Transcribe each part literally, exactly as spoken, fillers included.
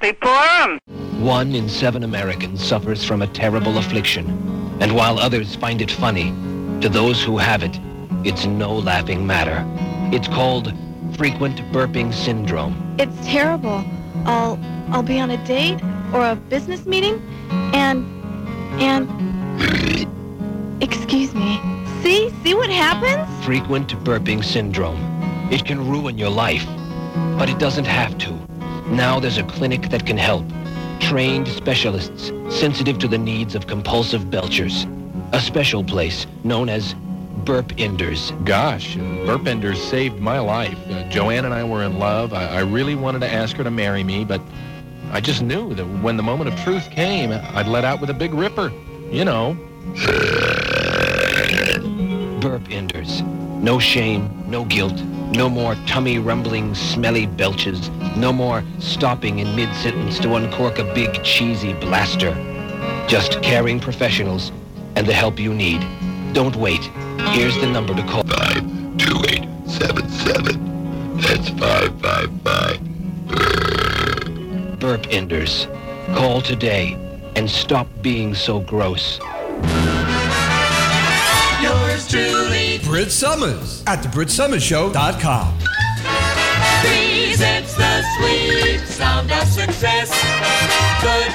Happy Purim! One in seven Americans suffers from a terrible affliction, and while others find it funny, to those who have it, it's no laughing matter. It's called frequent burping syndrome. It's terrible. I'll I'll be on a date or a business meeting, and and excuse me. See, see what happens? Frequent burping syndrome. It can ruin your life, but it doesn't have to. Now there's a clinic that can help. Trained specialists sensitive to the needs of compulsive belchers. A special place known as Burp Enders. Gosh, Burp Enders saved my life. Uh, Joanne and I were in love. I, I really wanted to ask her to marry me, but I just knew that when the moment of truth came, I'd let out with a big ripper. You know. Burp Enders. No shame, no guilt. No more tummy-rumbling, smelly belches. No more stopping in mid-sentence to uncork a big, cheesy blaster. Just caring professionals and the help you need. Don't wait. Here's the number to call. five two eight seven seven. That's five five five. Burp Enders. Call today and stop being so gross. Yours truly, Britt Summers, at the Britt Summers Show dot com. Presents the sweet sound of success, the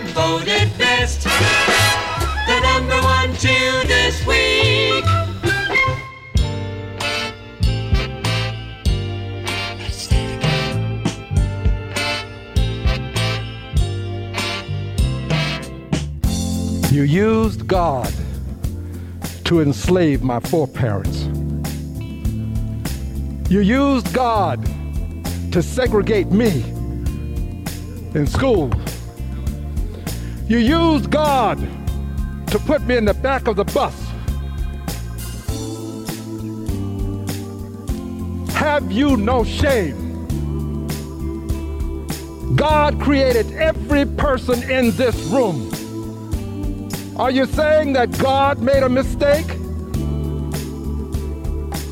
tune voted best, the number one tune this week. You used God to enslave my foreparents. You used God to segregate me in school. You used God to put me in the back of the bus. Have you no shame? God created every person in this room. Are you saying that God made a mistake?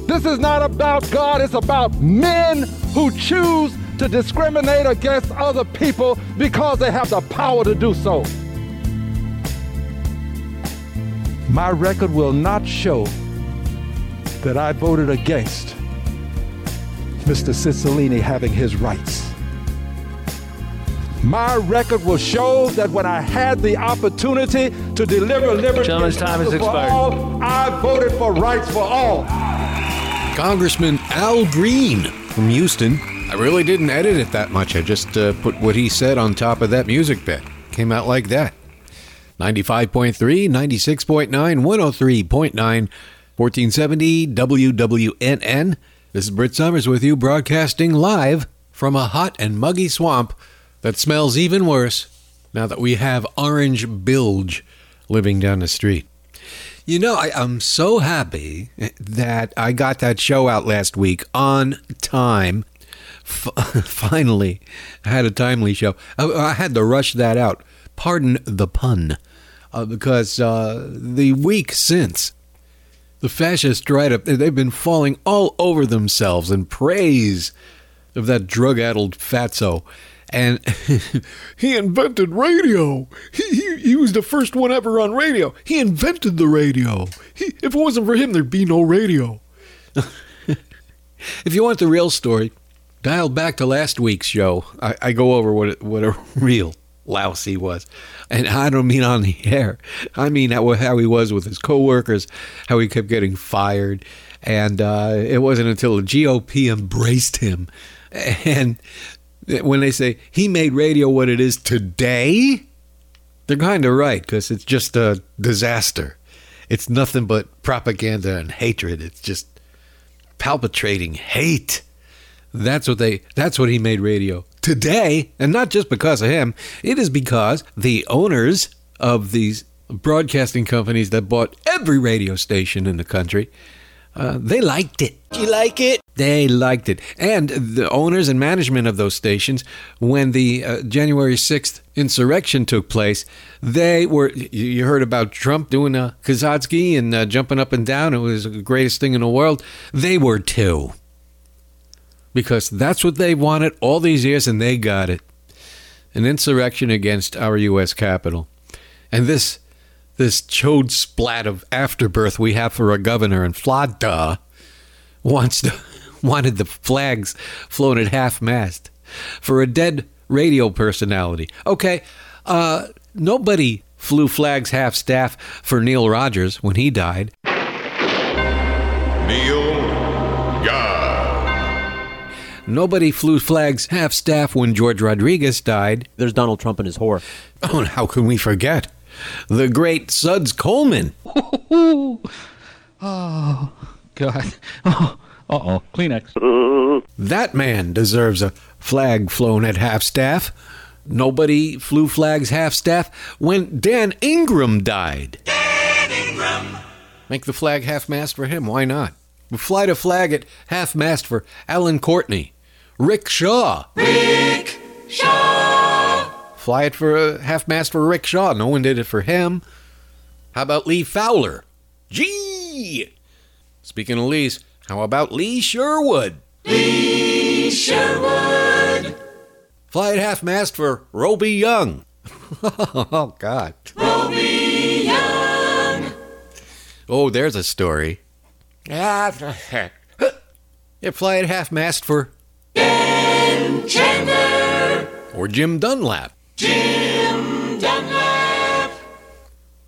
This is not about God, it's about men who choose to discriminate against other people because they have the power to do so. My record will not show that I voted against Mister Cicilline having his rights. My record will show that when I had the opportunity to deliver liberty for all, I voted for rights for all. Congressman Al Green from Houston. I really didn't edit it that much. I just uh, put what he said on top of that music bed. Came out like that. ninety-five point three, ninety-six point nine, one oh three point nine, fourteen seventy W W N N. This is Britt Summers with you, broadcasting live from a hot and muggy swamp that smells even worse now that we have Orange Bilge living down the street. You know, I, I'm so happy that I got that show out last week on time. F- finally, I had a timely show. I, I had to rush that out. Pardon the pun. Uh, because uh, the week since, the fascists right up, they've been falling all over themselves in praise of that drug-addled fatso. And he invented radio. He, he he was the first one ever on radio. He invented the radio. He, if it wasn't for him, there'd be no radio. If you want the real story, dial back to last week's show. I, I go over what what a real louse he was. And I don't mean on the air. I mean how, how he was with his coworkers, how he kept getting fired. And uh, it wasn't until the G O P embraced him. And when they say he made radio what it is today, they're kind of right, because it's just a disaster. It's nothing but propaganda and hatred. It's just palpitating hate. That's what they. That's what he made radio today, and not just because of him. It is because the owners of these broadcasting companies that bought every radio station in the country, uh, they liked it. You like it? They liked it. And the owners and management of those stations, when the uh, January sixth insurrection took place, they were, you heard about Trump doing a Kaczynski and uh, jumping up and down. It was the greatest thing in the world. They were too. Because that's what they wanted all these years, and they got it. an insurrection against our U S Capitol. And this this chode splat of afterbirth we have for a governor in Florida wants to, wanted the flags flown at half-mast for a dead radio personality. Okay, uh, nobody flew flags half-staff for Neil Rogers when he died. Neil God. Nobody flew flags half-staff when George Rodriguez died. There's Donald Trump and his whore. Oh, and how can we forget the great Suds Coleman? Oh, God. Oh, uh-oh. Kleenex. That man deserves a flag flown at half-staff. Nobody flew flags half-staff when Dan Ingram died. Dan Ingram. Make the flag half-mast for him. Why not? We fly the flag at half-mast for Alan Courtney. Rick Shaw. Rick Shaw. Fly it for a half-mast for Rick Shaw. No one did it for him. How about Lee Fowler? Gee! Speaking of Lee's, how about Lee Sherwood? Lee Sherwood. Fly at half-mast for Roby Young. Oh, God. Roby Young. Oh, there's a story. Yeah, fly at half-mast for Dan Chandler. Or Jim Dunlap. Jim Dunlap.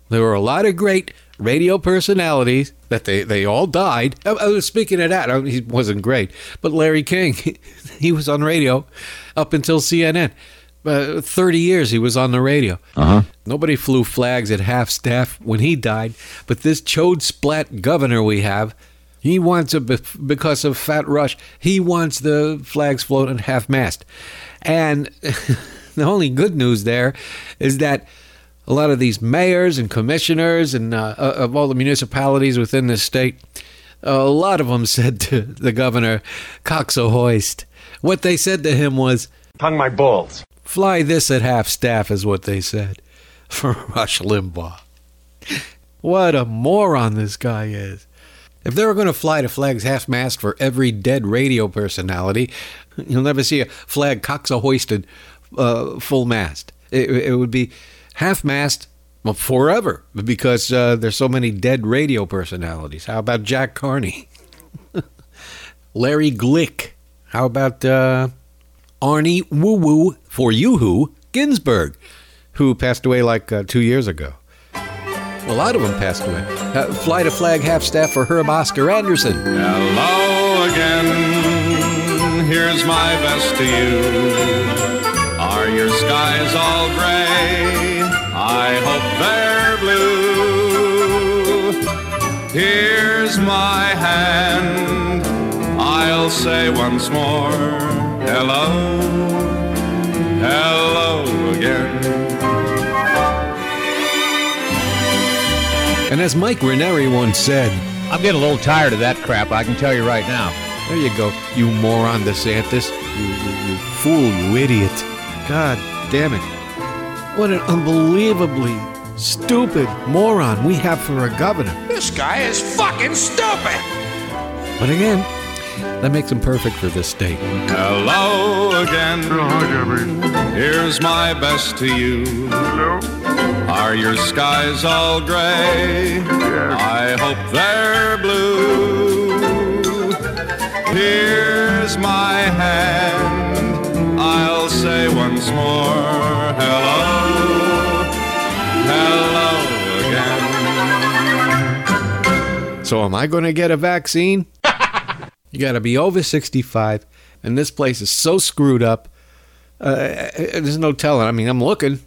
There were a lot of great radio personalities that they, they all died. I, I was speaking of that. I mean, he wasn't great. But Larry King, he, he was on radio up until C N N. Uh, thirty years he was on the radio. Uh-huh. Nobody flew flags at half-staff when he died. But this chode splat governor we have, he wants, a, because of Fat Rush, he wants the flags flown at half-mast. And the only good news there is that a lot of these mayors and commissioners and uh, of all the municipalities within this state, a lot of them said to the governor, "Cox a hoist." What they said to him was, "Tongue my balls. Fly this at half-staff," is what they said for Rush Limbaugh. What a moron this guy is. If they were going to fly the flags half-mast for every dead radio personality, you'll never see a flag cox a hoisted uh, full mast. It, it would be half-mast forever, because uh, there's so many dead radio personalities. How about Jack Carney? Larry Glick. How about uh, Arnie Woo-Woo for Yoo-Hoo Ginsburg, who passed away like uh, two years ago. A lot of them passed away. Uh, fly to flag half-staff for Herb Oscar Anderson. Hello again, here's my best to you. Are your skies all gray? I hope they're blue. Here's my hand. I'll say once more, hello, hello again. And as Mike Ranieri once said, I'm getting a little tired of that crap, I can tell you right now. There you go, you moron DeSantis. You, you, you fool, you idiot. God damn it. What an unbelievably stupid moron we have for a governor. This guy is fucking stupid. But again, that makes him perfect for this state. Hello again. Here's my best to you. Hello. Are your skies all gray? Yes. I hope they're blue. Here's my hand. I'll say once more, hello. So am I going to get a vaccine? You got to be over sixty-five, and this place is so screwed up. Uh, there's no telling. I mean, I'm looking.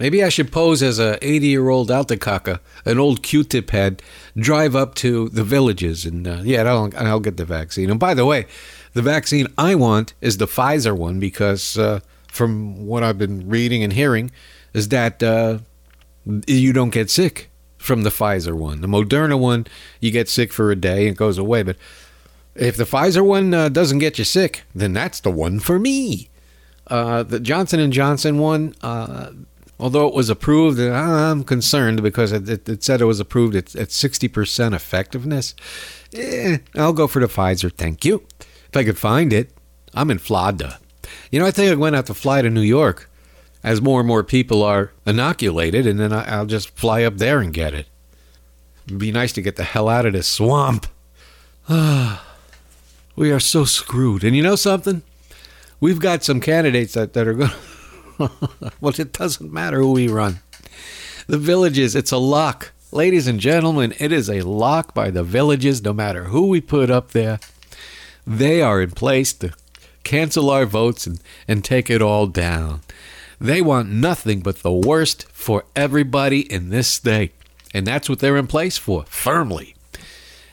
Maybe I should pose as a eighty-year-old Altacaca, an old Q-tip head, drive up to the villages, and uh, yeah, I'll, I'll get the vaccine. And by the way, the vaccine I want is the Pfizer one, because uh, from what I've been reading and hearing is that uh, you don't get sick from the Pfizer one. The Moderna one, you get sick for a day and it goes away. But if the Pfizer one uh, doesn't get you sick, then that's the one for me. Uh, the Johnson and Johnson one, uh, although it was approved, I'm concerned because it, it, it said it was approved at, at sixty percent effectiveness. Eh, I'll go for the Pfizer, thank you. If I could find it, I'm in Florida. You know, I think I went out to fly to New York as more and more people are inoculated, and then I'll just fly up there and get it. It'd be nice to get the hell out of this swamp. We are so screwed. And you know something? We've got some candidates that, that are going to... Well, it doesn't matter who we run. The Villages, it's a lock. Ladies and gentlemen, it is a lock by the Villages, no matter who we put up there. They are in place to cancel our votes and, and take it all down. They want nothing but the worst for everybody in this state. And that's what they're in place for, firmly.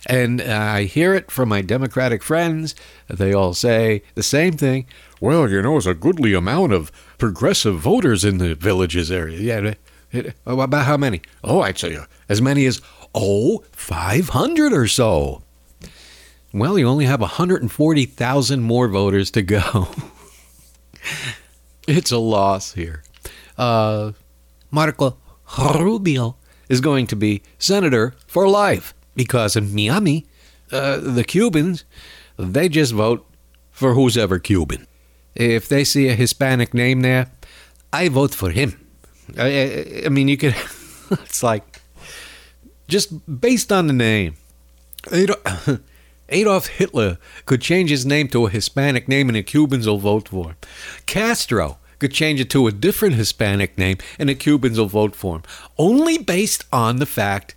And uh, I hear it from my Democratic friends. They all say the same thing. Well, you know, it's a goodly amount of progressive voters in the Villages area. Yeah. It, about how many? Oh, I'd say uh, as many as, oh, five hundred or so. Well, you only have one hundred forty thousand more voters to go. It's a loss here. Uh, Marco Rubio is going to be senator for life. Because in Miami, uh, the Cubans, they just vote for who's ever Cuban. If they see a Hispanic name there, I vote for him. I, I, I mean, you could, it's like, just based on the name, Adolf, Adolf Hitler could change his name to a Hispanic name and the Cubans will vote for him. Castro could change it to a different Hispanic name and the Cubans will vote for him. Only based on the fact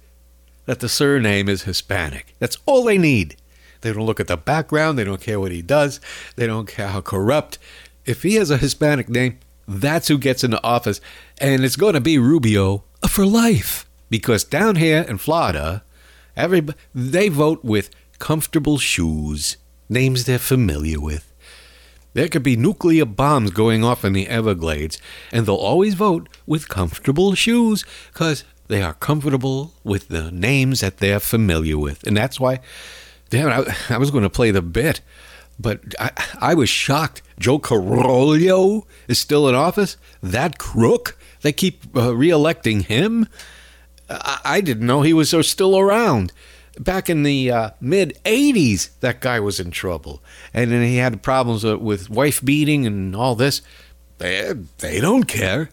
that the surname is Hispanic. That's all they need. They don't look at the background. They don't care what he does. They don't care how corrupt. If he has a Hispanic name, that's who gets into office. And it's going to be Rubio for life. Because down here in Florida, everybody, they vote with comfortable shoes, names they're familiar with. There could be nuclear bombs going off in the Everglades, and they'll always vote with comfortable shoes because they are comfortable with the names that they're familiar with. And that's why, damn it, I, I was going to play the bit, but I, I was shocked. Joe Carollo is still in office? That crook? They keep uh, re-electing him? I, I didn't know he was so still around. Back in the uh, mid-eighties, that guy was in trouble. And then he had problems with wife beating and all this. They, they don't care.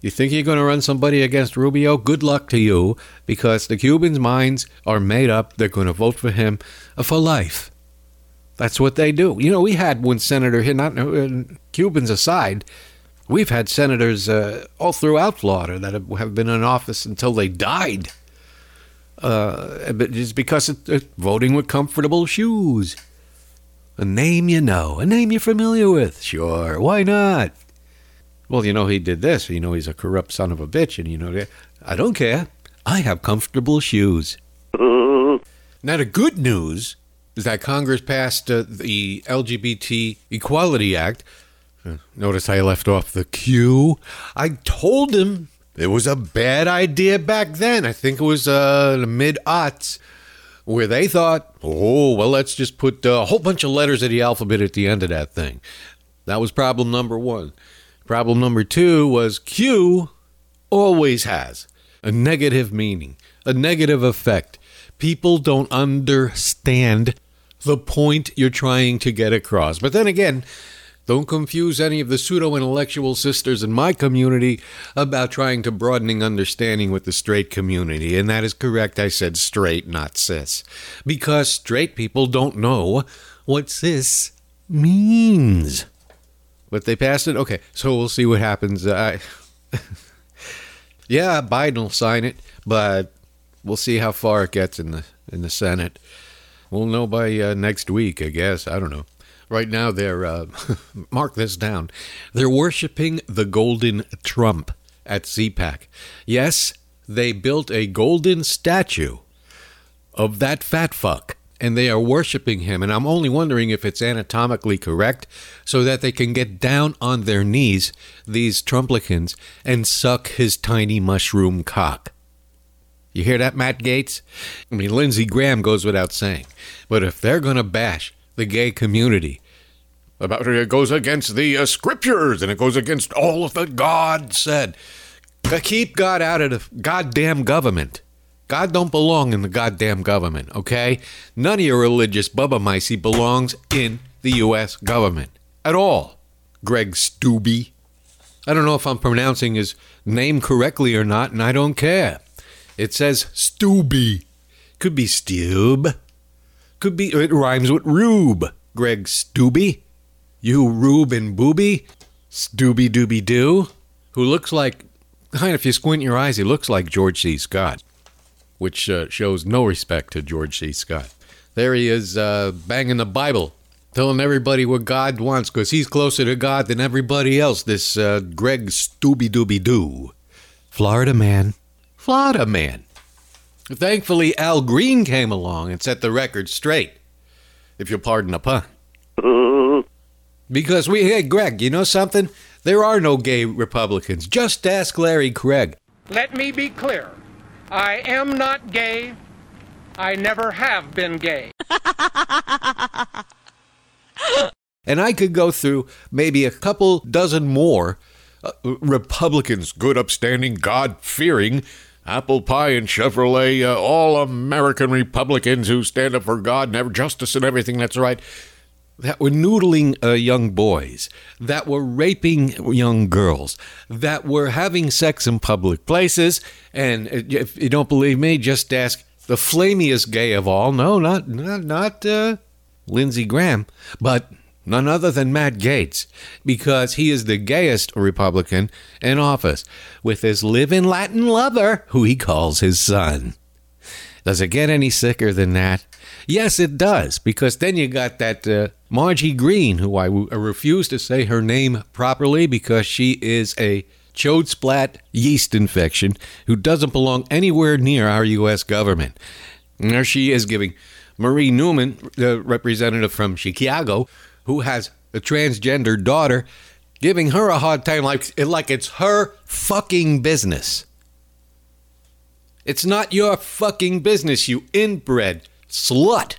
You think you're going to run somebody against Rubio? Good luck to you, because the Cubans' minds are made up. They're going to vote for him for life. That's what they do. You know, we had one senator here, not uh, Cubans aside, we've had senators uh, all throughout Florida that have been in office until they died. Uh, but it's because it's it, voting with comfortable shoes. A name you know, a name you're familiar with. Sure, why not? Well, you know, he did this. You know, he's a corrupt son of a bitch. And, you know, I don't care. I have comfortable shoes. Now, the good news is that Congress passed uh, the L G B T Equality Act. Notice I left off the Q. I told him it was a bad idea back then. I think it was uh, the mid-aughts where they thought, oh, well, let's just put uh, a whole bunch of letters of the alphabet at the end of that thing. That was problem number one. Problem number two was Q always has a negative meaning, a negative effect. People don't understand the point you're trying to get across. But then again, don't confuse any of the pseudo-intellectual sisters in my community about trying to broadening understanding with the straight community. And that is correct. I said straight, not cis. Because straight people don't know what cis means. But they passed it? Okay, so we'll see what happens. Uh, yeah, Biden will sign it, but we'll see how far it gets in the in the Senate. We'll know by uh, next week, I guess. I don't know. Right now, they're, uh, mark this down, they're worshiping the golden Trump at CPAC. Yes, they built a golden statue of that fat fuck. And they are worshiping him. And I'm only wondering if it's anatomically correct so that they can get down on their knees, these Trumplicans, and suck his tiny mushroom cock. You hear that, Matt Gaetz? I mean, Lindsey Graham goes without saying. But if they're going to bash the gay community, about it goes against the uh, scriptures and it goes against all of what God said. Keep God out of the goddamn government. God don't belong in the goddamn government, okay? None of your religious bubba micey belongs in the U S government at all, Greg Steube. I don't know if I'm pronouncing his name correctly or not, and I don't care. It says Steube. Could be Steube. Could be, it rhymes with Rube. Greg Steube. You Rube and Booby. Steube Dooby Doo. Who looks like, if you squint your eyes, he looks like George C. Scott. Which uh, shows no respect to George C. Scott. There he is, uh, banging the Bible, telling everybody what God wants, because he's closer to God than everybody else, this uh, Greg Steube-Dooby-Doo. Florida man. Florida man. Thankfully, Al Green came along and set the record straight, if you'll pardon the pun. Because we, hey, Greg, you know something? There are no gay Republicans. Just ask Larry Craig. Let me be clear. I am not gay. I never have been gay. And I could go through maybe a couple dozen more uh, Republicans, good, upstanding, God-fearing, apple pie and Chevrolet, uh, all American Republicans who stand up for God and have justice and everything that's right, that were noodling uh, young boys, that were raping young girls, that were having sex in public places. And if you don't believe me, just ask the flamiest gay of all. No, not not, not uh, Lindsey Graham, but none other than Matt Gaetz, because he is the gayest Republican in office with his live-in Latin lover, who he calls his son. Does it get any sicker than that? Yes, it does, because then you got that uh, Margie Green, who I, w- I refuse to say her name properly because she is a chode splat yeast infection who doesn't belong anywhere near our U S government. And there she is giving Marie Newman, the representative from Chicago, who has a transgender daughter, giving her a hard time like, like it's her fucking business. It's not your fucking business, you inbred slut.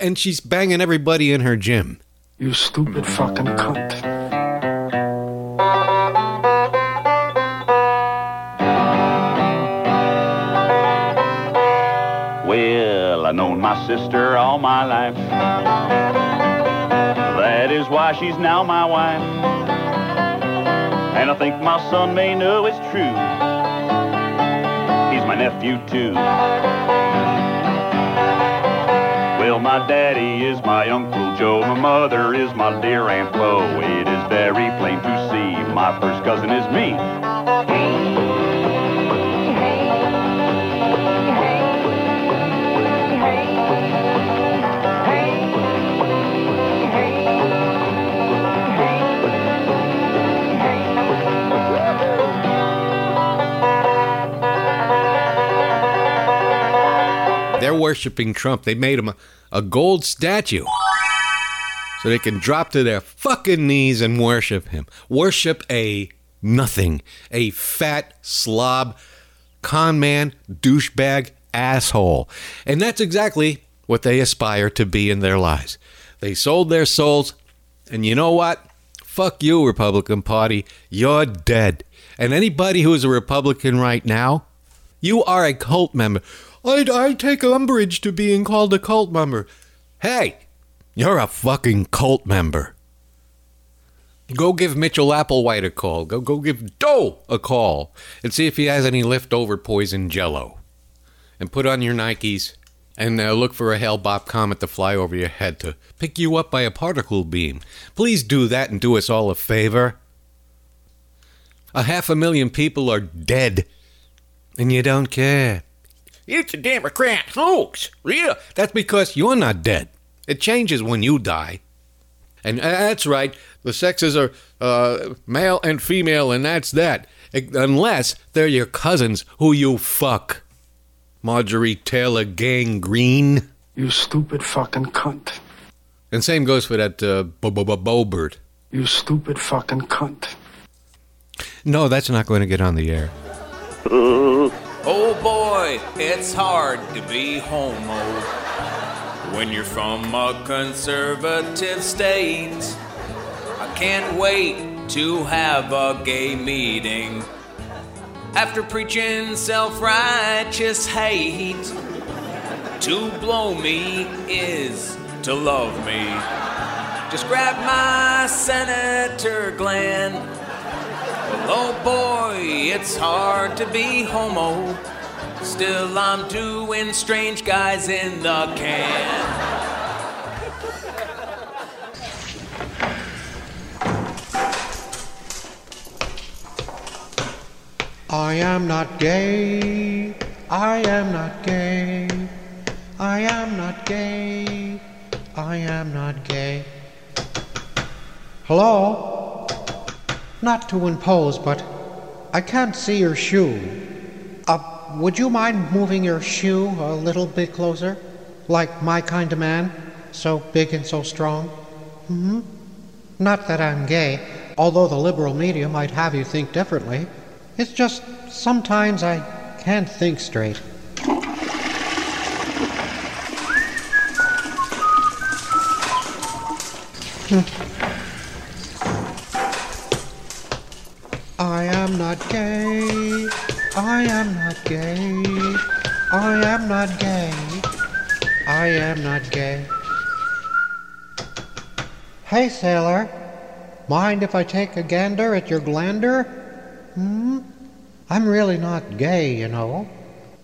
And she's banging everybody in her gym. You stupid fucking cunt. Well, I've known my sister all my life. That is why she's now my wife. And I think my son may know it's true. He's my nephew too. Well, my daddy is my Uncle Joe. My mother is my dear Aunt Flo. It is very plain to see my first cousin is me. They're worshiping Trump. They made him a, a gold statue so they can drop to their fucking knees and worship him. Worship a nothing, a fat slob, con man, douchebag, asshole. And that's exactly what they aspire to be in their lives. They sold their souls. And you know what? Fuck you, Republican Party. You're dead. And anybody who is a Republican right now, you are a cult member. I'd, I'd take umbrage to being called a cult member. Hey, you're a fucking cult member. Go give Mitchell Applewhite a call. Go go give Doe a call and see if he has any leftover poison jello. And put on your Nikes and uh, look for a Hale-Bopp comet to fly over your head to pick you up by a particle beam. Please do that and do us all a favor. A half a million people are dead and you don't care. It's a Democrat hoax. Yeah, that's because you're not dead. It changes when you die. And that's right. The sexes are uh, male and female, and that's that. Unless they're your cousins who you fuck. Marjorie Taylor Gang Greene. You stupid fucking cunt. And same goes for that uh, Bobert. You stupid fucking cunt. No, that's not going to get on the air. Oh boy, it's hard to be homo when you're from a conservative state. I can't wait to have a gay meeting after preaching self-righteous hate. To blow me is to love me. Just grab my senator gland. Oh boy, it's hard to be homo. Still I'm doing strange guys in the can. I am not gay, I am not gay, I am not gay, I am not gay. Hello? Not to impose, but I can't see your shoe. Uh, would you mind moving your shoe a little bit closer? Like my kind of man, so big and so strong? Mm-hmm. Not that I'm gay, although the liberal media might have you think differently. It's just, sometimes I can't think straight. I am not gay, I am not gay, I am not gay, I am not gay. Hey, sailor, mind if I take a gander at your glander? Hmm? I'm really not gay, you know.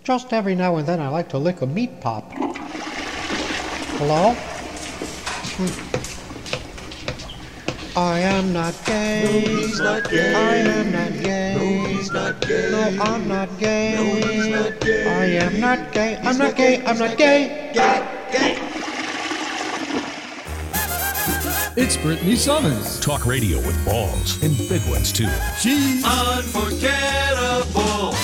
Just every now and then I like to lick a meat pop. Hello? Hmm. I am not gay. No, he's not gay. I am not gay. No, he's not gay. No, I'm not gay. No, he's not gay. I am not gay. He's I'm not gay. Gay. I'm not gay. Gay. Gay. It's Brittany Summers. Talk radio with balls and big ones too. She's unforgettable.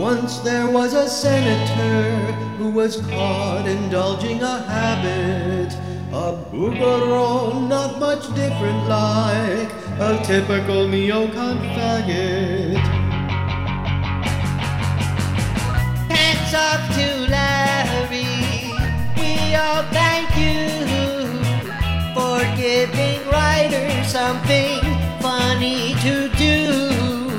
Once there was a senator who was caught indulging a habit, a boogerone, not much different like a typical neocon faggot. Hats off to Larry. Oh, thank you for giving writers something funny to do.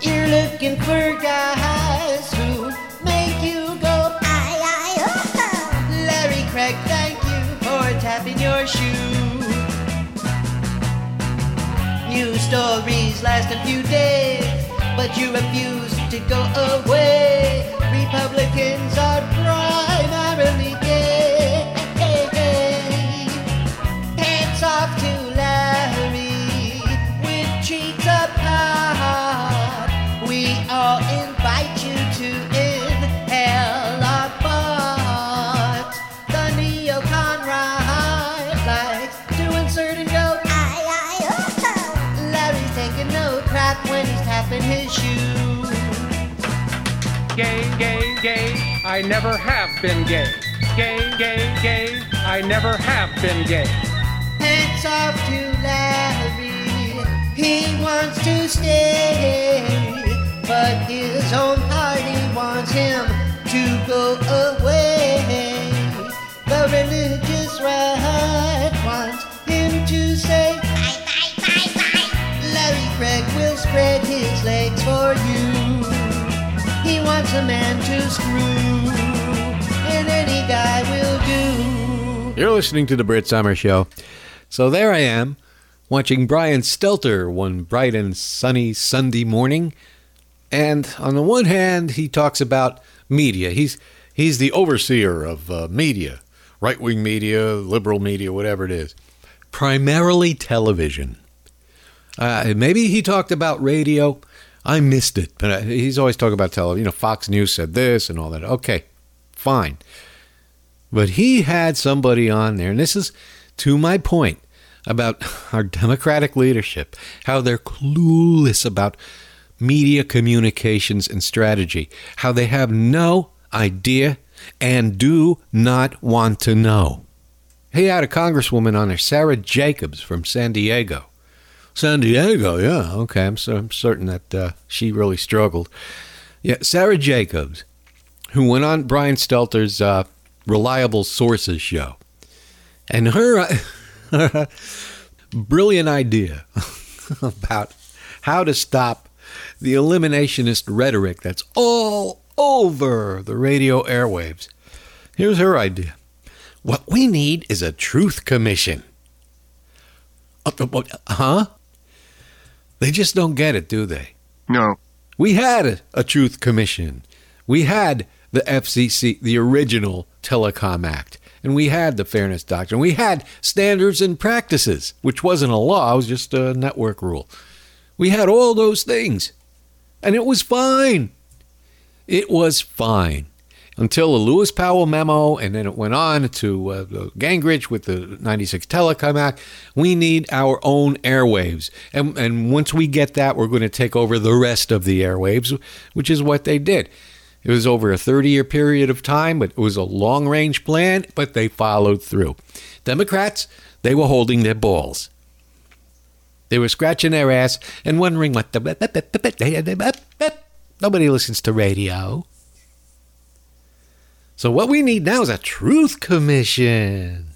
You're looking for guys who make you go aye aye oh, oh. Larry Craig, thank you for tapping your shoe. News stories last a few days, but you refuse to go away. Republicans are primarily gay. Off to Larry with cheeks apart. We all invite you to inhale our farts. The neocon right likes to insert and go aye aye oh, oh. Larry's taking no crap when he's tapping his shoe. Gay, gay, gay, I never have been gay. Gay, gay, gay, I never have been gay. Hats off to Larry, he wants to stay, but his own party wants him to go away. The religious right wants him to say bye, bye, bye, bye. Larry Craig will spread his legs for you. He wants a man to screw, and any guy will do. You're listening to The Britt Summers Show. So there I am, watching Brian Stelter one bright and sunny Sunday morning. And on the one hand, he talks about media. He's he's the overseer of uh, media, right-wing media, liberal media, whatever it is. Primarily television. Uh, maybe he talked about radio. I missed it, but I, he's always talking about television. You know, Fox News said this and all that. Okay, fine. But he had somebody on there, and this is to my point about our Democratic leadership, how they're clueless about media communications and strategy, how they have no idea and do not want to know. He had a congresswoman on there, Sarah Jacobs from San Diego. San Diego, yeah, okay, I'm, so, I'm certain that uh, she really struggled. Yeah, Sarah Jacobs, who went on Brian Stelter's uh, Reliable Sources show. And her, her brilliant idea about how to stop the eliminationist rhetoric that's all over the radio airwaves. Here's her idea. What we need is a truth commission. Huh? They just don't get it, do they? No. We had a Truth Commission. We had the F C C, the original Telecom Act. And we had the Fairness Doctrine. We had standards and practices, which wasn't a law. It was just a network rule. We had all those things. And it was fine. It was fine. Until the Lewis Powell memo, and then it went on to uh, Gingrich with the ninety-six Telecom Act. We need our own airwaves. And, and once we get that, we're going to take over the rest of the airwaves, which is what they did. It was over a thirty-year period of time, but it was a long-range plan, but they followed through. Democrats, they were holding their balls. They were scratching their ass and wondering what the... Nobody listens to radio. So what we need now is a Truth Commission.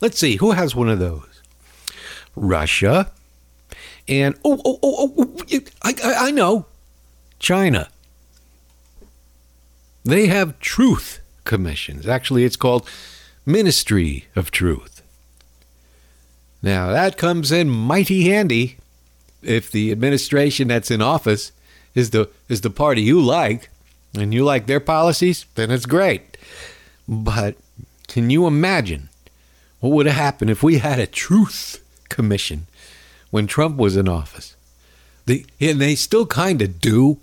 Let's see, who has one of those? Russia. And, oh, oh, oh, oh, I, I, I know, China. They have truth commissions. Actually, it's called Ministry of Truth. Now, that comes in mighty handy if the administration that's in office is the is the party you like, and you like their policies, then it's great. But can you imagine what would have happened if we had a truth commission when Trump was in office? They, and they still kind of do.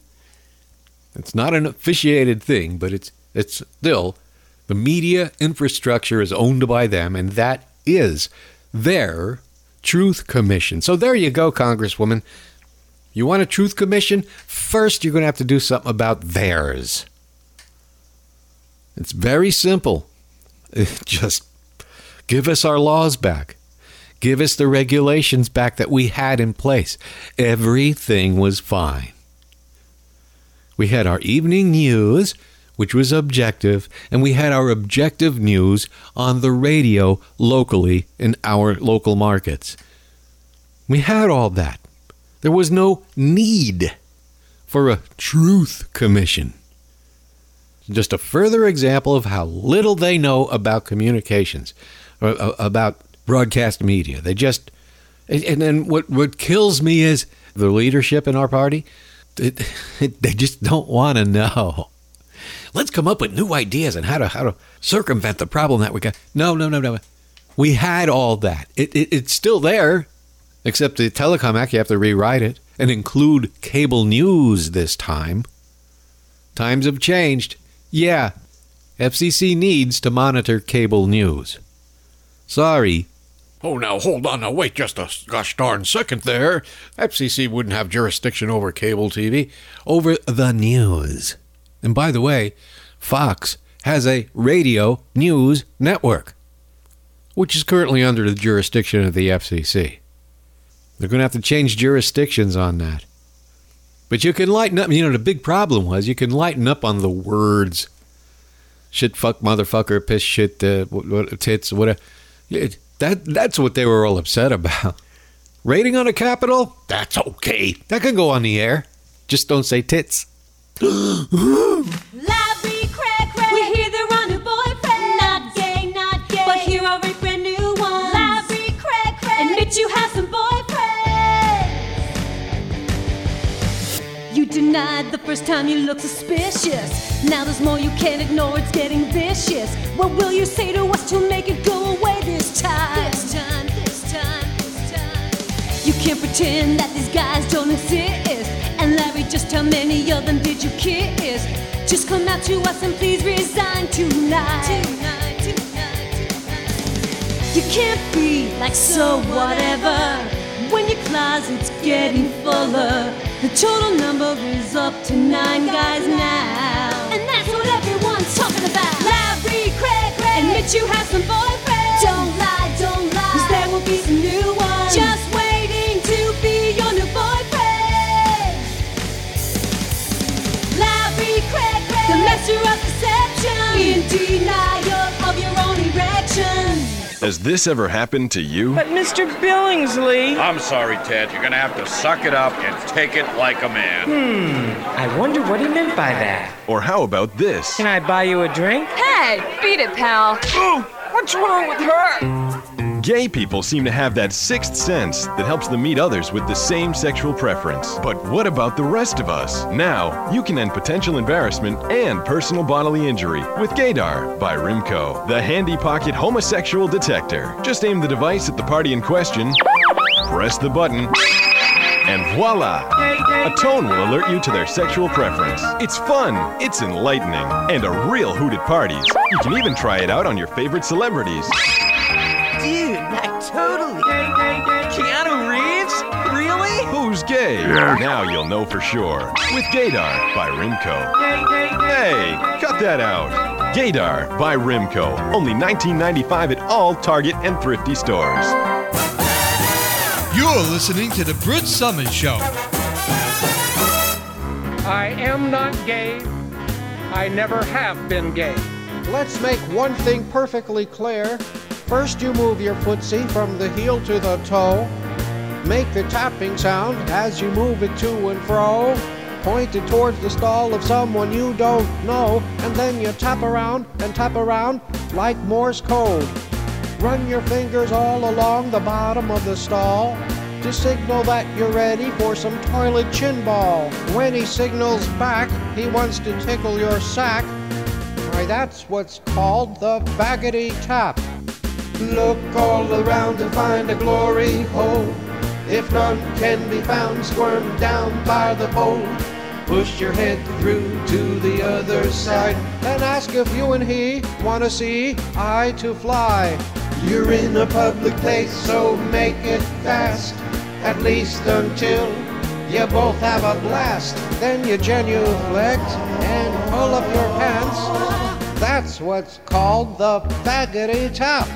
It's not an officiated thing, but it's it's still the media infrastructure is owned by them, and that is their Truth Commission. So there you go, Congresswoman. You want a Truth Commission? First, you're going to have to do something about theirs. It's very simple. Just give us our laws back. Give us the regulations back that we had in place. Everything was fine. We had our evening news, which was objective, and we had our objective news on the radio locally in our local markets. We had all that. There was no need for a Truth Commission. Just a further example of how little they know about communications, or about broadcast media. They just, and then what, what kills me is the leadership in our party. It, it, they just don't want to know. Let's come up with new ideas and how to how to circumvent the problem that we got. No, no, no, no. We had all that. It, it it's still there, except the Telecom Act. You have to rewrite it and include cable news this time. Times have changed. Yeah, F C C needs to monitor cable news. Sorry. Oh, now, hold on. Now, wait just a gosh darn second there. F C C wouldn't have jurisdiction over cable T V, over the news. And by the way, Fox has a radio news network, which is currently under the jurisdiction of the F C C. They're going to have to change jurisdictions on that. But you can lighten up. You know, the big problem was you can lighten up on the words. Shit, fuck, motherfucker, piss, shit, uh, tits, whatever. It, That That's what they were all upset about. Rating on a Capitol? That's okay. That can go on the air. Just don't say tits. Larry Craig, Craig. We hear they're on a boyfriend. Not gay, not gay. But here are a brand new ones. Larry Craig, Craig. Admit you have some boyfriends. You denied the first time you looked suspicious. Now there's more you can't ignore. It's getting vicious. What will you say to us to make it go away? This time, this time, this time, this time. You can't pretend that these guys don't exist. And Larry, just how many of them did you kiss? Just come out to us and please resign tonight. Tonight, tonight, tonight. You can't be like so whatever when your closet's getting fuller. The total number is up to nine guys now, and that's what everyone's talking about. Larry, Craig, Craig, admit you have some boyfriends. Don't lie, don't lie, 'cause there will be some new ones just waiting to be your new boyfriend. Larry Craig, Craig, the master of deception, in denial of your own erection. Has this ever happened to you? But Mister Billingsley... I'm sorry, Ted. You're gonna have to suck it up and take it like a man. Hmm, I wonder what he meant by that. Or how about this? Can I buy you a drink? Hey, beat it, pal. Ooh! What's wrong with her? Gay people seem to have that sixth sense that helps them meet others with the same sexual preference. But what about the rest of us? Now, you can end potential embarrassment and personal bodily injury with Gaydar by Rimco, the handy pocket homosexual detector. Just aim the device at the party in question, press the button, and voila! A tone will alert you to their sexual preference. It's fun, it's enlightening, and a real hoot at parties. You can even try it out on your favorite celebrities. Dude, not totally. Keanu Reeves? Really? Who's gay? Now you'll know for sure. With Gaydar by Rimco. Hey, cut that out. Gaydar by Rimco. Only nineteen ninety-five dollars at all Target and Thrifty stores. You're listening to The Britt Summers Show. I am not gay. I never have been gay. Let's make one thing perfectly clear. First you move your footsie from the heel to the toe. Make the tapping sound as you move it to and fro. Point it towards the stall of someone you don't know. And then you tap around and tap around like Morse code. Run your fingers all along the bottom of the stall to signal that you're ready for some toilet chin ball. When he signals back, he wants to tickle your sack. Why, that's what's called the baggity tap. Look all around and find a glory hole. If none can be found, squirm down by the pole. Push your head through to the other side. Then ask if you and he want to see eye to fly. You're in a public place, so make it fast, at least until you both have a blast. Then you genuflect and pull up your pants. That's what's called the baggity tap.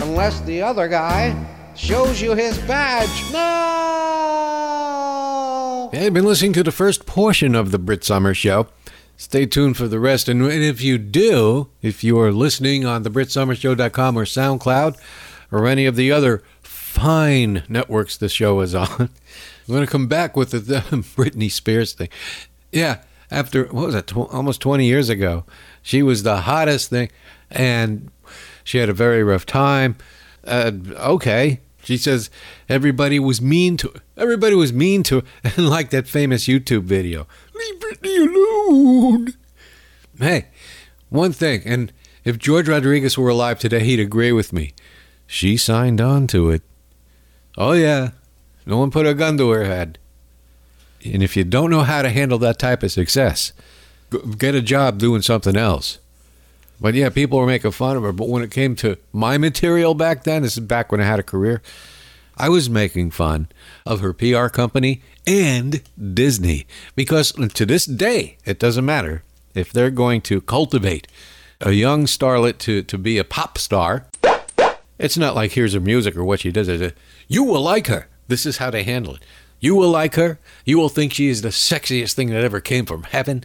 Unless the other guy shows you his badge. No! Hey, you've been listening to the first portion of The Britt Summers Show. Stay tuned for the rest, and if you do, if you are listening on the Britt Summers Show dot com or SoundCloud or any of the other fine networks the show is on, I'm going to come back with the, the Britney Spears thing. Yeah, after, what was that, tw- almost twenty years ago, she was the hottest thing, and she had a very rough time. Uh, okay. She says everybody was mean to her. Everybody was mean to her. And like that famous YouTube video, leave Britney alone. Hey, one thing, and if George Rodriguez were alive today, he'd agree with me. She signed on to it. Oh, yeah. No one put a gun to her head. And if you don't know how to handle that type of success, get a job doing something else. But yeah, people were making fun of her. But when it came to my material back then, this is back when I had a career, I was making fun of her P R company and Disney. Because to this day, it doesn't matter if they're going to cultivate a young starlet to, to be a pop star. It's not like here's her music or what she does. It's a, you will like her. This is how they handle it. You will like her. You will think she is the sexiest thing that ever came from heaven.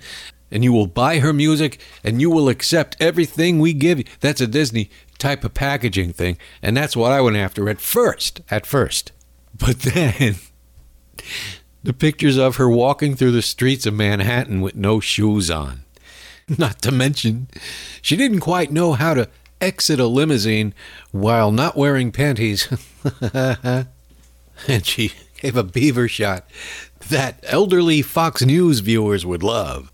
And you will buy her music, and you will accept everything we give you. That's a Disney type of packaging thing, and that's what I went after at first, at first. But then, the pictures of her walking through the streets of Manhattan with no shoes on. Not to mention, she didn't quite know how to exit a limousine while not wearing panties. And she gave a beaver shot that elderly Fox News viewers would love.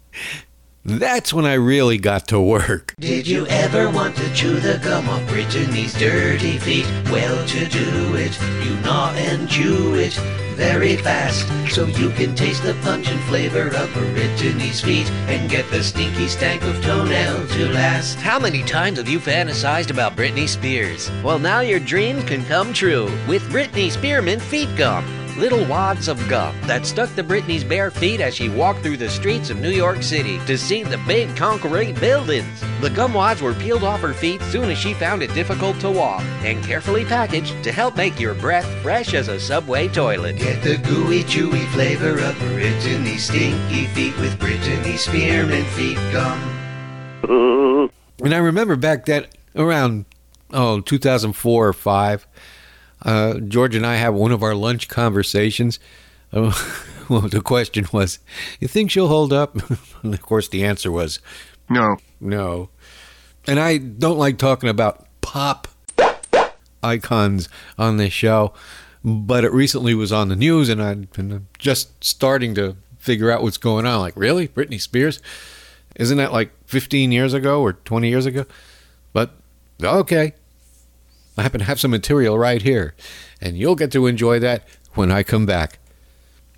That's when I really got to work. Did you ever want to chew the gum off Brittany's dirty feet? Well, to do it, you gnaw and chew it very fast, so you can taste the pungent flavor of Brittany's feet and get the stinky stank of toenail to last. How many times have you fantasized about Britney Spears? Well, now your dreams can come true with Britney Spearmint Feet Gum. Little wads of gum that stuck to Britney's bare feet as she walked through the streets of New York City to see the big concrete buildings. The gum wads were peeled off her feet soon as she found it difficult to walk and carefully packaged to help make your breath fresh as a subway toilet. Get the gooey, chewy flavor of Britney's stinky feet with Britney's Spearmint Feet Gum. And I remember back that around, oh, two thousand four or five. Uh, George and I had one of our lunch conversations. Uh, well, the question was, you think she'll hold up? And of course, the answer was, no. No. And I don't like talking about pop icons on this show, but it recently was on the news, and I've been just starting to figure out what's going on. Like, really? Britney Spears? Isn't that like fifteen years ago or twenty years ago? But, okay. I happen to have some material right here, and you'll get to enjoy that when I come back.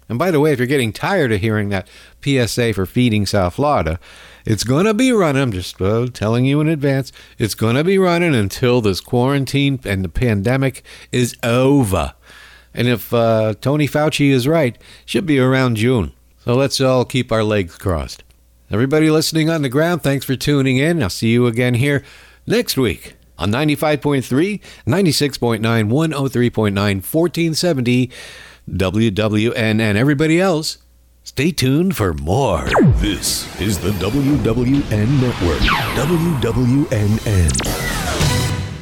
And by the way, if you're getting tired of hearing that P S A for feeding South Florida, it's going to be running. I'm just uh, telling you in advance. It's going to be running until this quarantine and the pandemic is over. And if uh, Tony Fauci is right, it should be around June. So let's all keep our legs crossed. Everybody listening on the ground, thanks for tuning in. I'll see you again here next week on ninety-five point three, ninety-six point nine, one oh three point nine, fourteen seventy W W N N. Everybody else, stay tuned for more. This is the W W N Network. W W N N.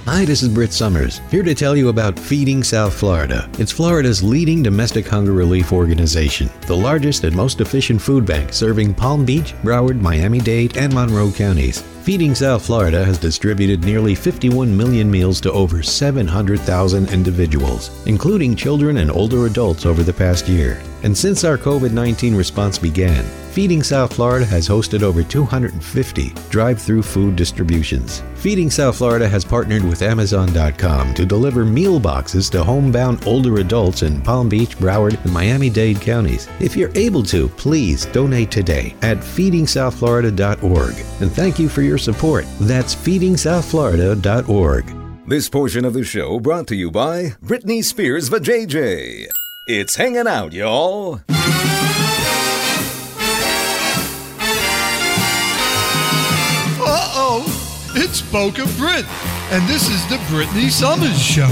Hi, this is Britt Summers, here to tell you about Feeding South Florida. It's Florida's leading domestic hunger relief organization, the largest and most efficient food bank serving Palm Beach, Broward, Miami-Dade, and Monroe counties. Feeding South Florida has distributed nearly fifty-one million meals to over seven hundred thousand individuals, including children and older adults over the past year. And since our COVID nineteen response began, Feeding South Florida has hosted over two hundred fifty drive-through food distributions. Feeding South Florida has partnered with Amazon dot com to deliver meal boxes to homebound older adults in Palm Beach, Broward, and Miami-Dade counties. If you're able to, please donate today at feeding south florida dot org. And thank you for your support. That's feeding south florida dot org. This portion of the show brought to you by Britney Spears for J J. It's hanging out, y'all. Uh-oh, it's Boca Brit, and this is the Britney Summers Show.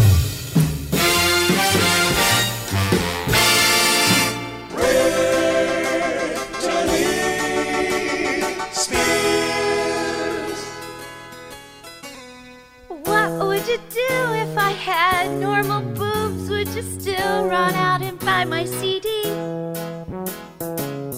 My C D.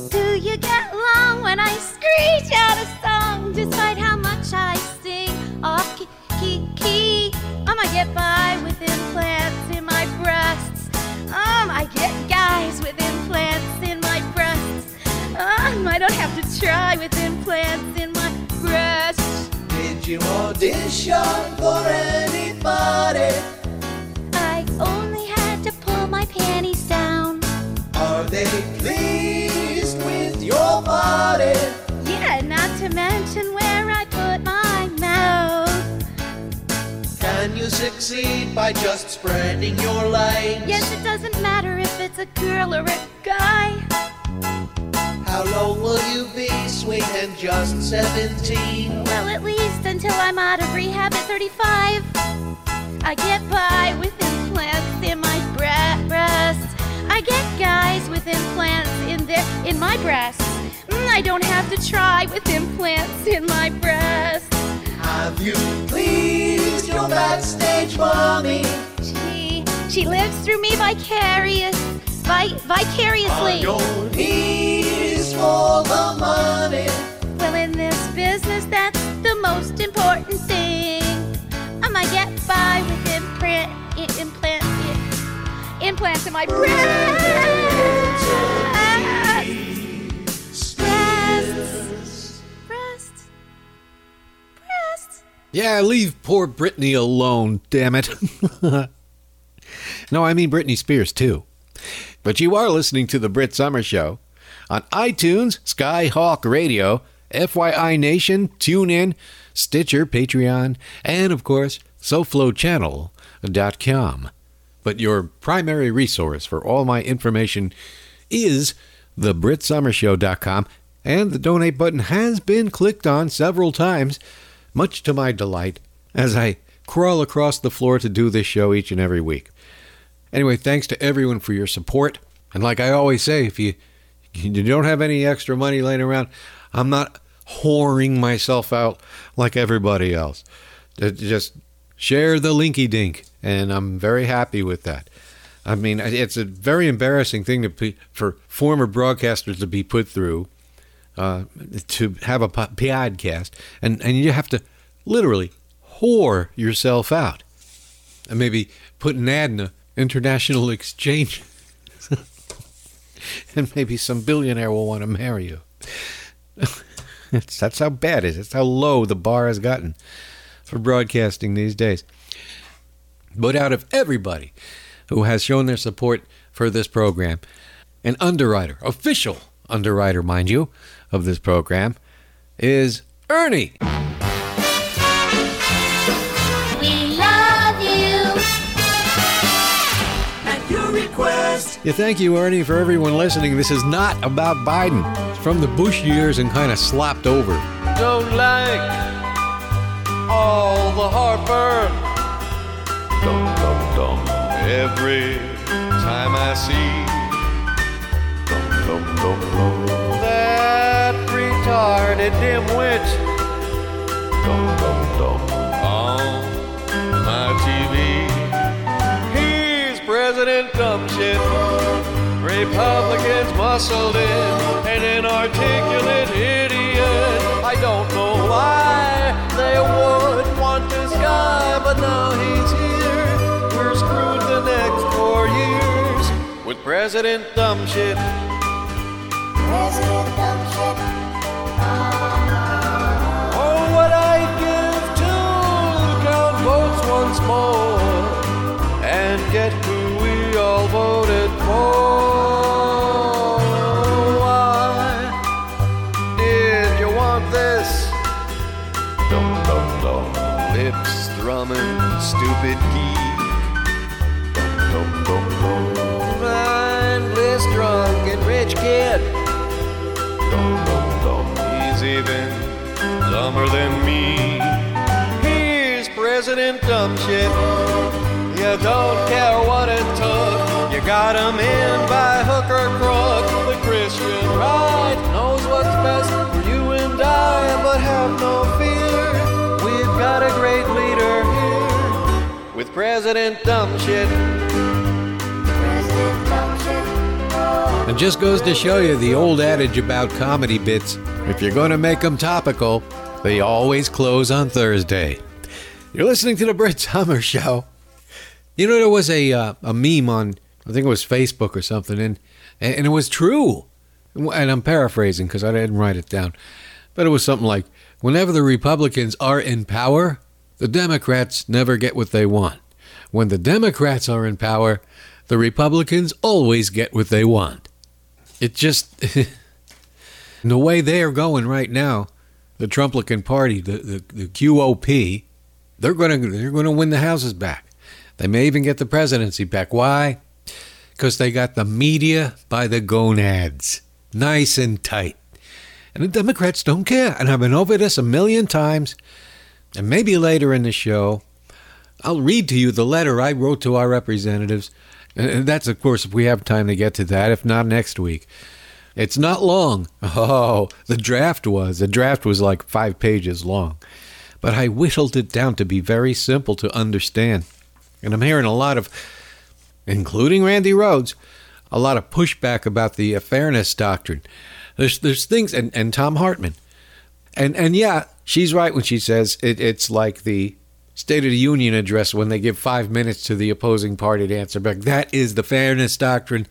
Do you get long when I screech out a song despite how much I sing off key, key, key? Um, I get by with implants in my breasts. Um, I get guys with implants in my breasts. Um, I don't have to try with implants in my breasts. Did you audition for anybody? I only had to pull my panties down. Are they pleased with your body? Yeah, not to mention where I put my mouth. Can you succeed by just spreading your legs? Yes, it doesn't matter if it's a girl or a guy. How long will you be, sweet, and just seventeen? Well, at least until I'm out of rehab at thirty-five. I get by with implants in my breast. I get guys with implants in their, in my breasts. Mm, I don't have to try with implants in my breasts. Have you pleased your backstage mommy? She, she lives through me vicarious, vi, vicariously. On your knees for the money. Well, in this business, that's the most important thing. Um, I get by with imprint, implants. Implants in my breasts. Breasts. Breasts. Breasts. Yeah, leave poor Britney alone, damn it. No, I mean Britney Spears, too. But you are listening to The Britt Summers Show on iTunes, Skyhawk Radio, F Y I Nation, TuneIn, Stitcher, Patreon, and, of course, SoFlo Channel dot com. But your primary resource for all my information is the Britt Summers Show dot com, and the donate button has been clicked on several times, much to my delight, as I crawl across the floor to do this show each and every week. Anyway, thanks to everyone for your support. And like I always say, if you, you don't have any extra money laying around, I'm not whoring myself out like everybody else. Just share the linky dink. And I'm very happy with that. I mean, it's a very embarrassing thing to be, for former broadcasters to be put through, uh, to have a podcast, and, and you have to literally whore yourself out. and maybe put an ad in an international exchange, and maybe some billionaire will want to marry you. That's, that's how bad it is. That's how low the bar has gotten for broadcasting these days. But out of everybody who has shown their support for this program, an underwriter, official underwriter, mind you, of this program, is Ernie. We love you. At your request. Yeah, thank you, Ernie, for everyone listening. This is not about Biden. It's from the Bush years and kind of slopped over. Don't like all the heartburn. Dum, dum, dum. Every time I see. Dum, dum, dum, dum. That retarded dimwitch. Dum, dum, dum. On my T V, he's President Dumpshit. Republicans muscled in, an inarticulate idiot. I don't know why they would want this guy, but now he's here. We're screwed the next four years with President Dumpshit. President Dumpshit. Oh, what I. Once more and get who we all voted for. Why did you want this? Dum dum dum, lips thrumming, stupid geek. Dum dum dum dum, mindless drunk and rich kid. Dum dum dum, he's even dumber than me. President Dumpshit, you don't care what it took. You got him in by hook or crook. The Christian right knows what's best for you and I, but have no fear. We've got a great leader here with President Dumpshit. President Dumpshit. It just goes to show you the old adage about comedy bits. If you're going to make them topical, they always close on Thursday. You're listening to the Britt Summers Show. You know, there was a uh, a meme on, I think it was Facebook or something, and and it was true. And I'm paraphrasing because I didn't write it down. But it was something like, whenever the Republicans are in power, the Democrats never get what they want. When the Democrats are in power, the Republicans always get what they want. It just, the way they are going right now, the Trumplican party, the, the, the Q O P, They're going to they're going to win the houses back. They may even get the presidency back. Why? Because they got the media by the gonads, nice and tight. And the Democrats don't care. And I've been over this a million times. And maybe later in the show, I'll read to you the letter I wrote to our representatives. And that's, of course, if we have time to get to that. If not, next week. It's not long. Oh, the draft was. The draft was like five pages long. But I whittled it down to be very simple to understand. And I'm hearing a lot of, including Randy Rhodes, a lot of pushback about the uh, Fairness Doctrine. There's there's things, and, and Tom Hartman. And and yeah, she's right when she says it, it's like the State of the Union address when they give five minutes to the opposing party to answer back. That is the Fairness Doctrine,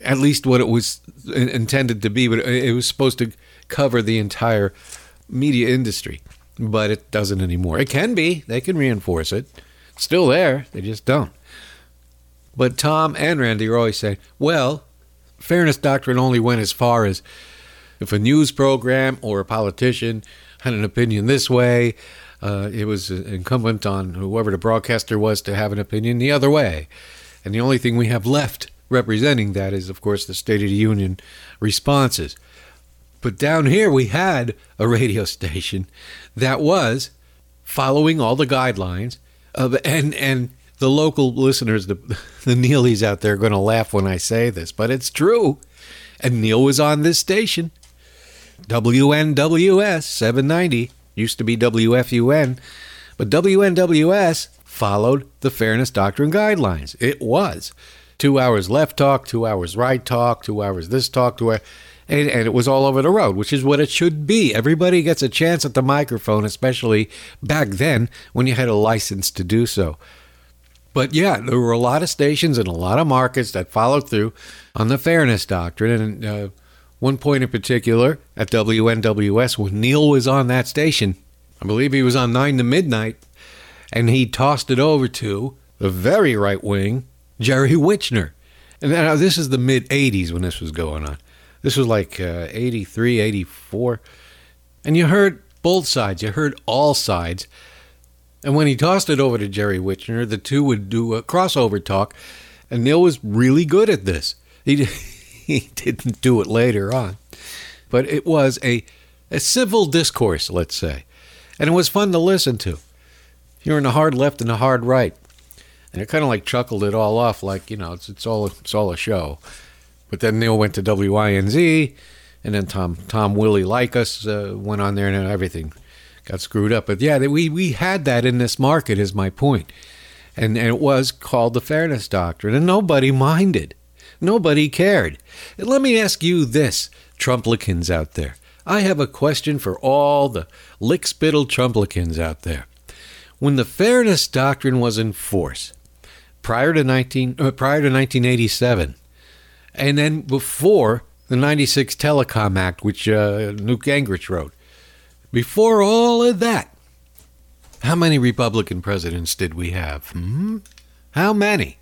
at least what it was intended to be, but it was supposed to cover the entire media industry. But it doesn't anymore. It can be. They can reinforce it. It's still there. They just don't. But Tom and Randy are always saying, well, Fairness Doctrine only went as far as if a news program or a politician had an opinion this way, uh, it was incumbent on whoever the broadcaster was to have an opinion the other way. And the only thing we have left representing that is, of course, the State of the Union responses. But down here we had a radio station that was following all the guidelines of, and and the local listeners, the, the Neelys out there are going to laugh when I say this, but it's true. And Neil was on this station, W N W S seven ninety, used to be W F U N, but W N W S followed the Fairness Doctrine guidelines. It was two hours left talk, two hours right talk, two hours this talk, two hours... And, and it was all over the road, which is what it should be. Everybody gets a chance at the microphone, especially back then when you had a license to do so. But yeah, there were a lot of stations and a lot of markets that followed through on the Fairness Doctrine. And uh, one point in particular at W N W S, when Neil was on that station, I believe he was on nine to midnight, and he tossed it over to the very right wing, Jerry Wichner. And now this is the mid eighties when this was going on. This was like uh, eighty-three, eighty-four. And you heard both sides. You heard all sides. And when he tossed it over to Jerry Wichner, the two would do a crossover talk. And Neil was really good at this. He, he didn't do it later on. But it was a, a civil discourse, let's say. And it was fun to listen to. You're in the hard left and the hard right. And it kind of like chuckled it all off, like, you know, it's, it's all it's all a show. But then Neil went to W I N Z, and then Tom Tom Willie Likas uh, went on there, and everything got screwed up. But yeah, we we had that in this market, is my point. And, and it was called the Fairness Doctrine, and nobody minded. Nobody cared. And let me ask you this, Trumplicans out there. I have a question for all the lick-spittle Trumplicans out there. When the Fairness Doctrine was in force, prior to nineteen uh, prior to nineteen eighty-seven, and then before the ninety-six Telecom Act, which uh, Newt Gingrich wrote, before all of that, how many Republican presidents did we have? Hmm? How many?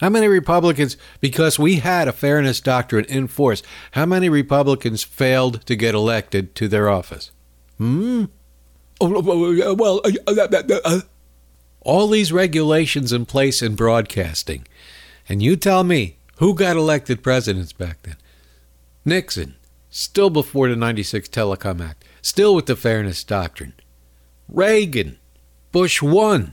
How many Republicans, because we had a Fairness Doctrine in force, how many Republicans failed to get elected to their office? Hmm? Well, all these regulations in place in broadcasting. And you tell me, who got elected presidents back then? Nixon, still before the ninety-six Telecom Act, still with the Fairness Doctrine. Reagan, Bush one.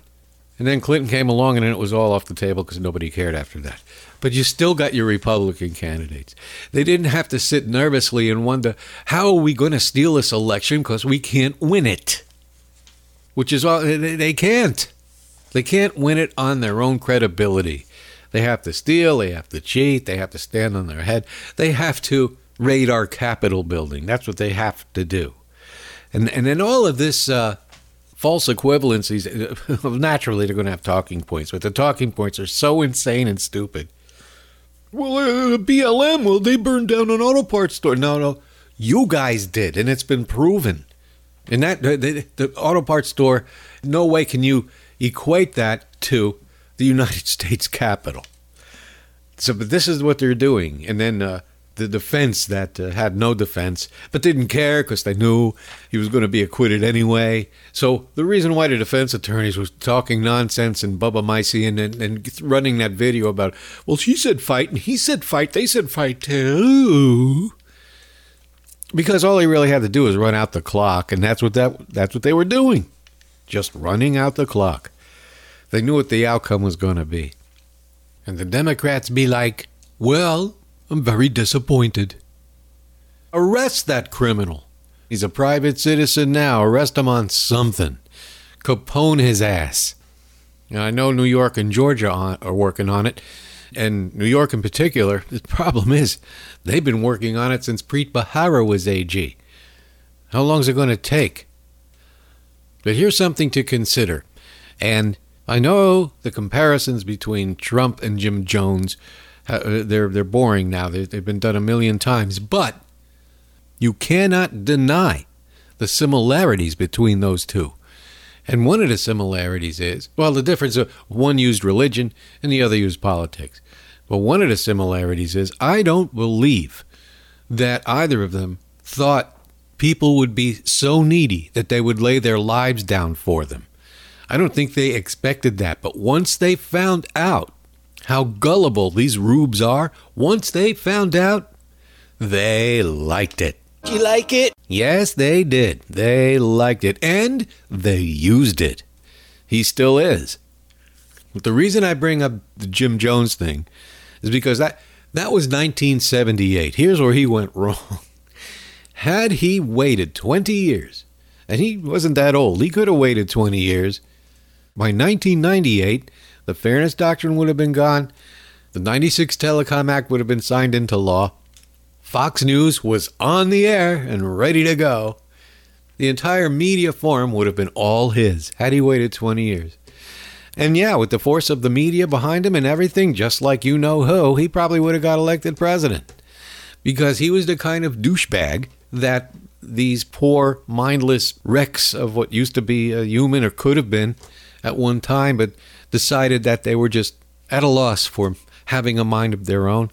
And then Clinton came along, and then it was all off the table because nobody cared after that. But you still got your Republican candidates. They didn't have to sit nervously and wonder, how are we going to steal this election because we can't win it? Which is all, they can't. They can't win it on their own credibility. They have to steal, they have to cheat, they have to stand on their head. They have to raid our Capitol building. That's what they have to do. And and then all of this uh, false equivalencies, naturally they're going to have talking points, but the talking points are so insane and stupid. Well, uh, B L M, well, they burned down an auto parts store. No, no, you guys did, and it's been proven. And that the, the auto parts store, no way can you equate that to the United States Capitol. So, but this is what they're doing. And then uh, the defense that uh, had no defense, but didn't care because they knew he was going to be acquitted anyway. So the reason why the defense attorneys was talking nonsense and bubba-micey and, and, and running that video about, well, she said fight and he said fight, they said fight too. Because all they really had to do is run out the clock, and that's what that that's what they were doing. Just running out the clock. They knew what the outcome was going to be. And the Democrats be like, well, I'm very disappointed. Arrest that criminal. He's a private citizen now. Arrest him on something. Capone his ass. Now, I know New York and Georgia are working on it. And New York in particular, the problem is they've been working on it since Preet Bharara was A G. How long is it going to take? But here's something to consider. And I know the comparisons between Trump and Jim Jones, uh, they're, they're boring now. They, they've been done a million times. But you cannot deny the similarities between those two. And one of the similarities is, well, the difference of one used religion and the other used politics. But one of the similarities is I don't believe that either of them thought people would be so needy that they would lay their lives down for them. I don't think they expected that. But once they found out how gullible these rubes are, once they found out, they liked it. Did you like it? Yes, they did. They liked it. And they used it. He still is. But the reason I bring up the Jim Jones thing is because that, that was nineteen seventy-eight. Here's where he went wrong. Had he waited twenty years, and he wasn't that old, he could have waited twenty years. By nineteen ninety-eight, the Fairness Doctrine would have been gone. The ninety-six Telecom Act would have been signed into law. Fox News was on the air and ready to go. The entire media forum would have been all his had he waited twenty years. And yeah, with the force of the media behind him and everything, just like you know who, he probably would have got elected president. Because he was the kind of douchebag that these poor, mindless wrecks of what used to be a human or could have been at one time, but decided that they were just at a loss for having a mind of their own.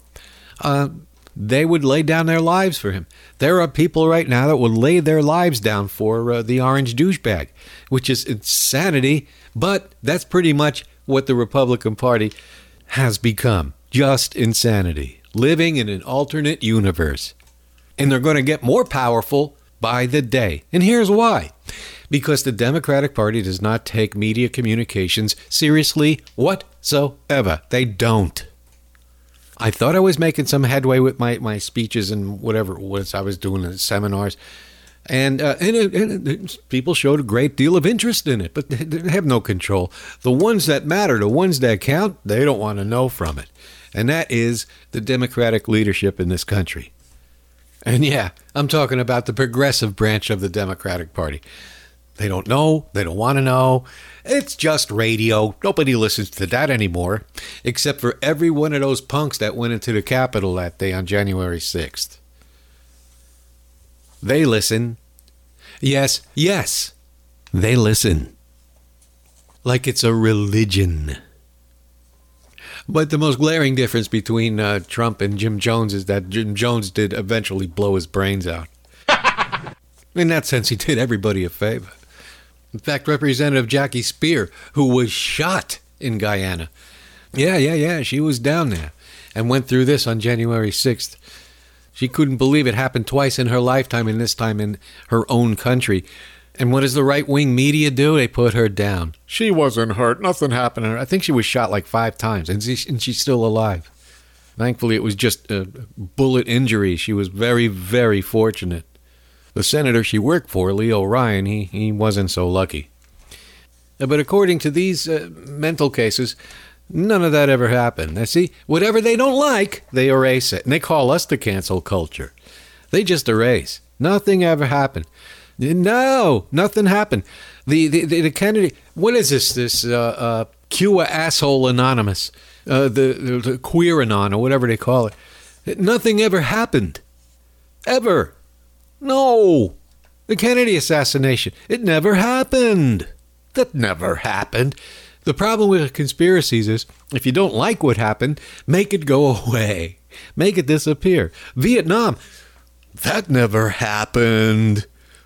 Uh, they would lay down their lives for him. There are people right now that will lay their lives down for uh, the orange douchebag, which is insanity, but that's pretty much what the Republican Party has become. Just insanity, living in an alternate universe. And they're going to get more powerful by the day. And here's why. Because the Democratic Party does not take media communications seriously whatsoever. They don't. I thought I was making some headway with my, my speeches and whatever it was I was doing at seminars. And, uh, and, it, and it, people showed a great deal of interest in it, but they, they have no control. The ones that matter, the ones that count, they don't want to know from it. And that is the Democratic leadership in this country. And yeah, I'm talking about the progressive branch of the Democratic Party. They don't know. They don't want to know. It's just radio. Nobody listens to that anymore, except for every one of those punks that went into the Capitol that day on January sixth. They listen. Yes, yes, they listen. Like it's a religion. But the most glaring difference between uh, Trump and Jim Jones is that Jim Jones did eventually blow his brains out. In that sense, he did everybody a favor. In fact, Representative Jackie Speer, who was shot in Guyana. Yeah, yeah, yeah, she was down there and went through this on January sixth. She couldn't believe it happened twice in her lifetime, and this time in her own country. And what does the right-wing media do? They put her down. She wasn't hurt. Nothing happened to her. I think she was shot like five times, and she's still alive. Thankfully, it was just a bullet injury. She was very, very fortunate. The senator she worked for, Leo Ryan, he, he wasn't so lucky. But according to these uh, mental cases, none of that ever happened. Now, see, whatever they don't like, they erase it. And they call us the cancel culture. They just erase. Nothing ever happened. No, nothing happened. The the, the, the Kennedy, what is this, this uh, uh, Q A Asshole Anonymous, uh, the, the, the Queer Anon or whatever they call it. Nothing ever happened. Ever. No, the Kennedy assassination. It never happened. That never happened. The problem with conspiracies is if you don't like what happened, make it go away. Make it disappear. Vietnam. That never happened.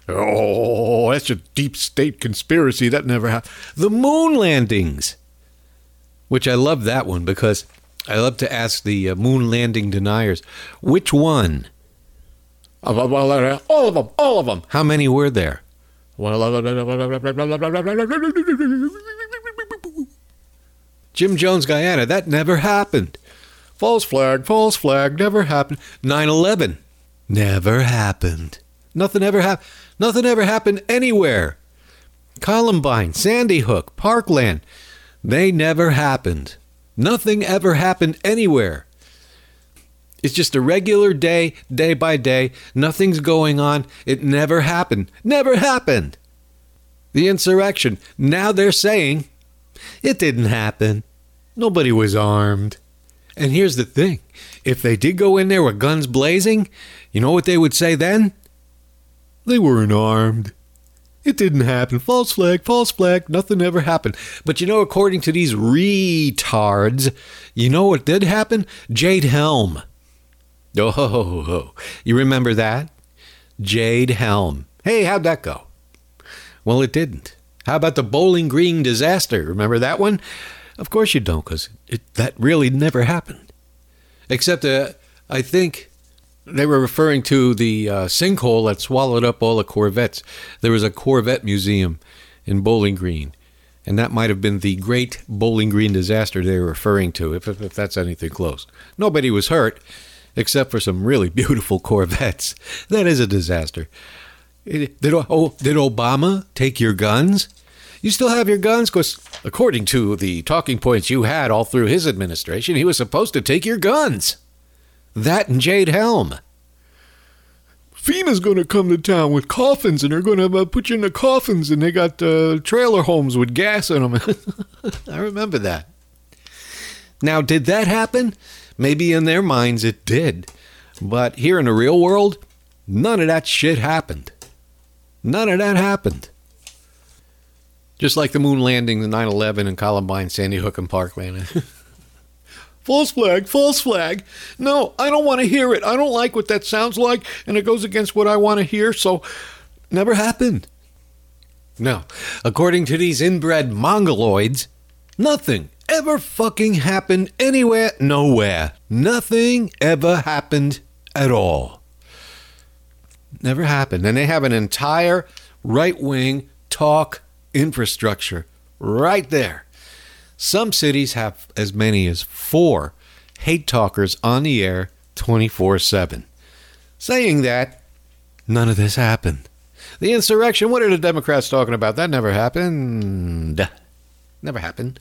Oh, that's a deep state conspiracy. That never happened. The moon landings, which I love that one because I love to ask the moon landing deniers, which one? All of them, all of them. How many were there? Jim Jones, Guyana, that never happened. False flag, false flag, never happened. nine eleven, never happened. Nothing ever happened. Nothing ever happened anywhere. Columbine, Sandy Hook, Parkland, they never happened. Nothing ever happened anywhere. It's just a regular day, day by day. Nothing's going on. It never happened. Never happened. The insurrection. Now they're saying it didn't happen. Nobody was armed. And here's the thing. If they did go in there with guns blazing, you know what they would say then? They weren't armed. It didn't happen. False flag, false flag. Nothing ever happened. But you know, according to these retards, you know what did happen? Jade Helm. Oh, ho, ho, ho. You remember that? Jade Helm. Hey, how'd that go? Well, it didn't. How about the Bowling Green disaster? Remember that one? Of course you don't, because that really never happened. Except uh, I think they were referring to the uh, sinkhole that swallowed up all the Corvettes. There was a Corvette museum in Bowling Green, and that might have been the Great Bowling Green Disaster they were referring to, if, if that's anything close. Nobody was hurt. Except for some really beautiful Corvettes. That is a disaster. Did, oh, did Obama take your guns? You still have your guns? Because according to the talking points you had all through his administration, he was supposed to take your guns. That and Jade Helm. FEMA's going to come to town with coffins, and they're going to uh, put you in the coffins, and they got uh, trailer homes with gas in them. I remember that. Now, did that happen? Maybe in their minds it did. But here in the real world, none of that shit happened. None of that happened. Just like the moon landing, the nine eleven, and Columbine, Sandy Hook, and Parkland. False flag, false flag. No, I don't want to hear it. I don't like what that sounds like, and it goes against what I want to hear, so never happened. No, according to these inbred mongoloids, nothing ever fucking happened anywhere, nowhere. Nothing ever happened at all. Never happened. And they have an entire right-wing talk infrastructure right there. Some cities have as many as four hate talkers on the air twenty-four seven, saying that none of this happened. The insurrection, what are the Democrats talking about? That never happened. Never happened.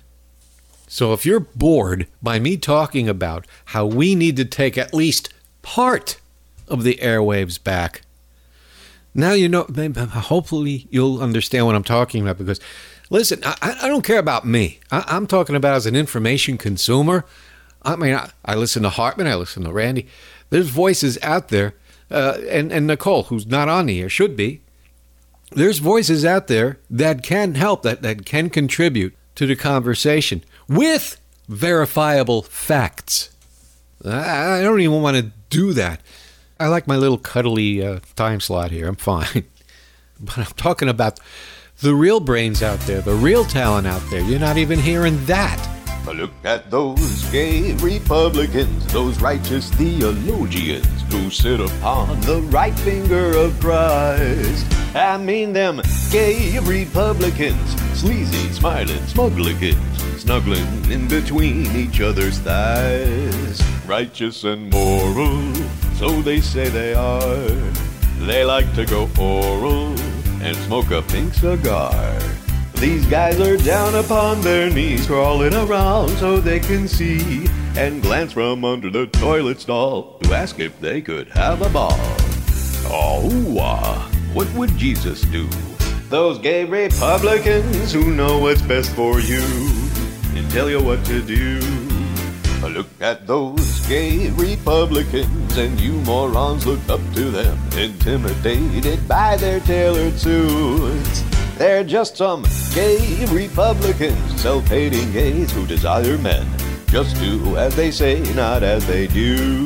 So if you're bored by me talking about how we need to take at least part of the airwaves back, now you know, hopefully you'll understand what I'm talking about, because... Listen, I, I don't care about me. I, I'm talking about as an information consumer. I mean, I, I listen to Hartman. I listen to Randy. There's voices out there, uh, and, and Nicole, who's not on the air, should be. There's voices out there that can help, that, that can contribute to the conversation with verifiable facts. I, I don't even want to do that. I like my little cuddly uh, time slot here. I'm fine. But I'm talking about... the real brains out there, the real talent out there. You're not even hearing that. Look at those gay Republicans, those righteous theologians who sit upon the right finger of Christ. I mean them gay Republicans, sleazy, smiling, smuglicans, snuggling in between each other's thighs. Righteous and moral, so they say they are. They like to go oral and smoke a pink cigar. These guys are down upon their knees, crawling around so they can see, and glance from under the toilet stall to ask if they could have a ball. Oh, uh, what would Jesus do? Those gay Republicans who know what's best for you and tell you what to do. Look at those gay Republicans, and you morons look up to them, intimidated by their tailored suits. They're just some gay Republicans, self-hating gays who desire men. Just do as they say, not as they do.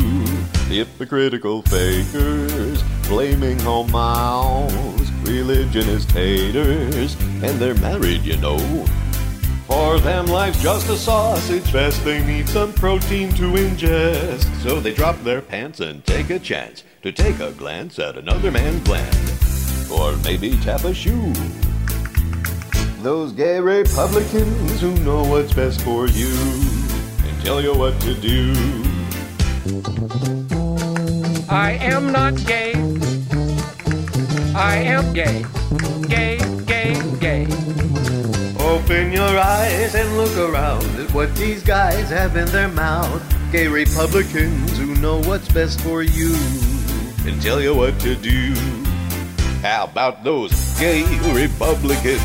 Hypocritical fakers, blaming home mouths, religionist haters, and they're married, you know. For them, life's just a sausage fest. They need some protein to ingest. So they drop their pants and take a chance to take a glance at another man's land, or maybe tap a shoe. Those gay Republicans who know what's best for you and tell you what to do. I am not gay. I am gay. Gay, gay, gay. Open your eyes and look around at what these guys have in their mouth. Gay Republicans who know what's best for you and tell you what to do. How about those gay Republicans?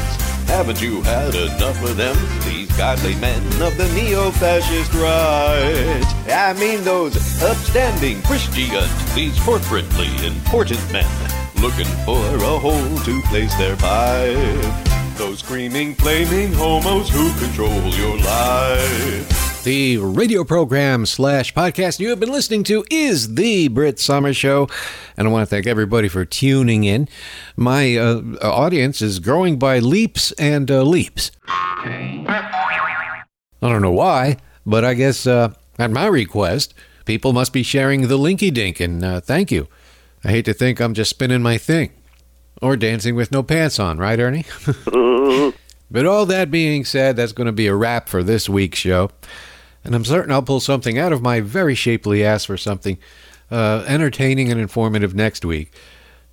Haven't you had enough of them? These godly men of the neo-fascist right. I mean those upstanding Christians, these corporately important men looking for a hole to place their pipe. Those screaming, flaming homos who control your life. The radio program slash podcast you have been listening to is The Britt Summers Show. And I want to thank everybody for tuning in. My uh, audience is growing by leaps and uh, leaps. I don't know why, but I guess uh, at my request, people must be sharing the Linky Dink. And uh, thank you. I hate to think I'm just spinning my thing. Or dancing with no pants on, right, Ernie? But all that being said, that's going to be a wrap for this week's show. And I'm certain I'll pull something out of my very shapely ass for something uh, entertaining and informative next week.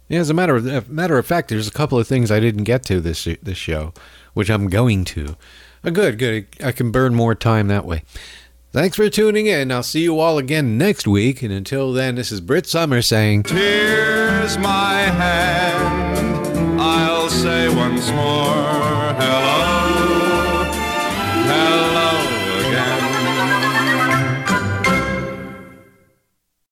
Yeah, as a matter of matter of fact, there's a couple of things I didn't get to this this show, which I'm going to. Uh, good, good. I can burn more time that way. Thanks for tuning in. I'll see you all again next week. And until then, this is Britt Summers saying... Cheers! is my hand. I'll say once more,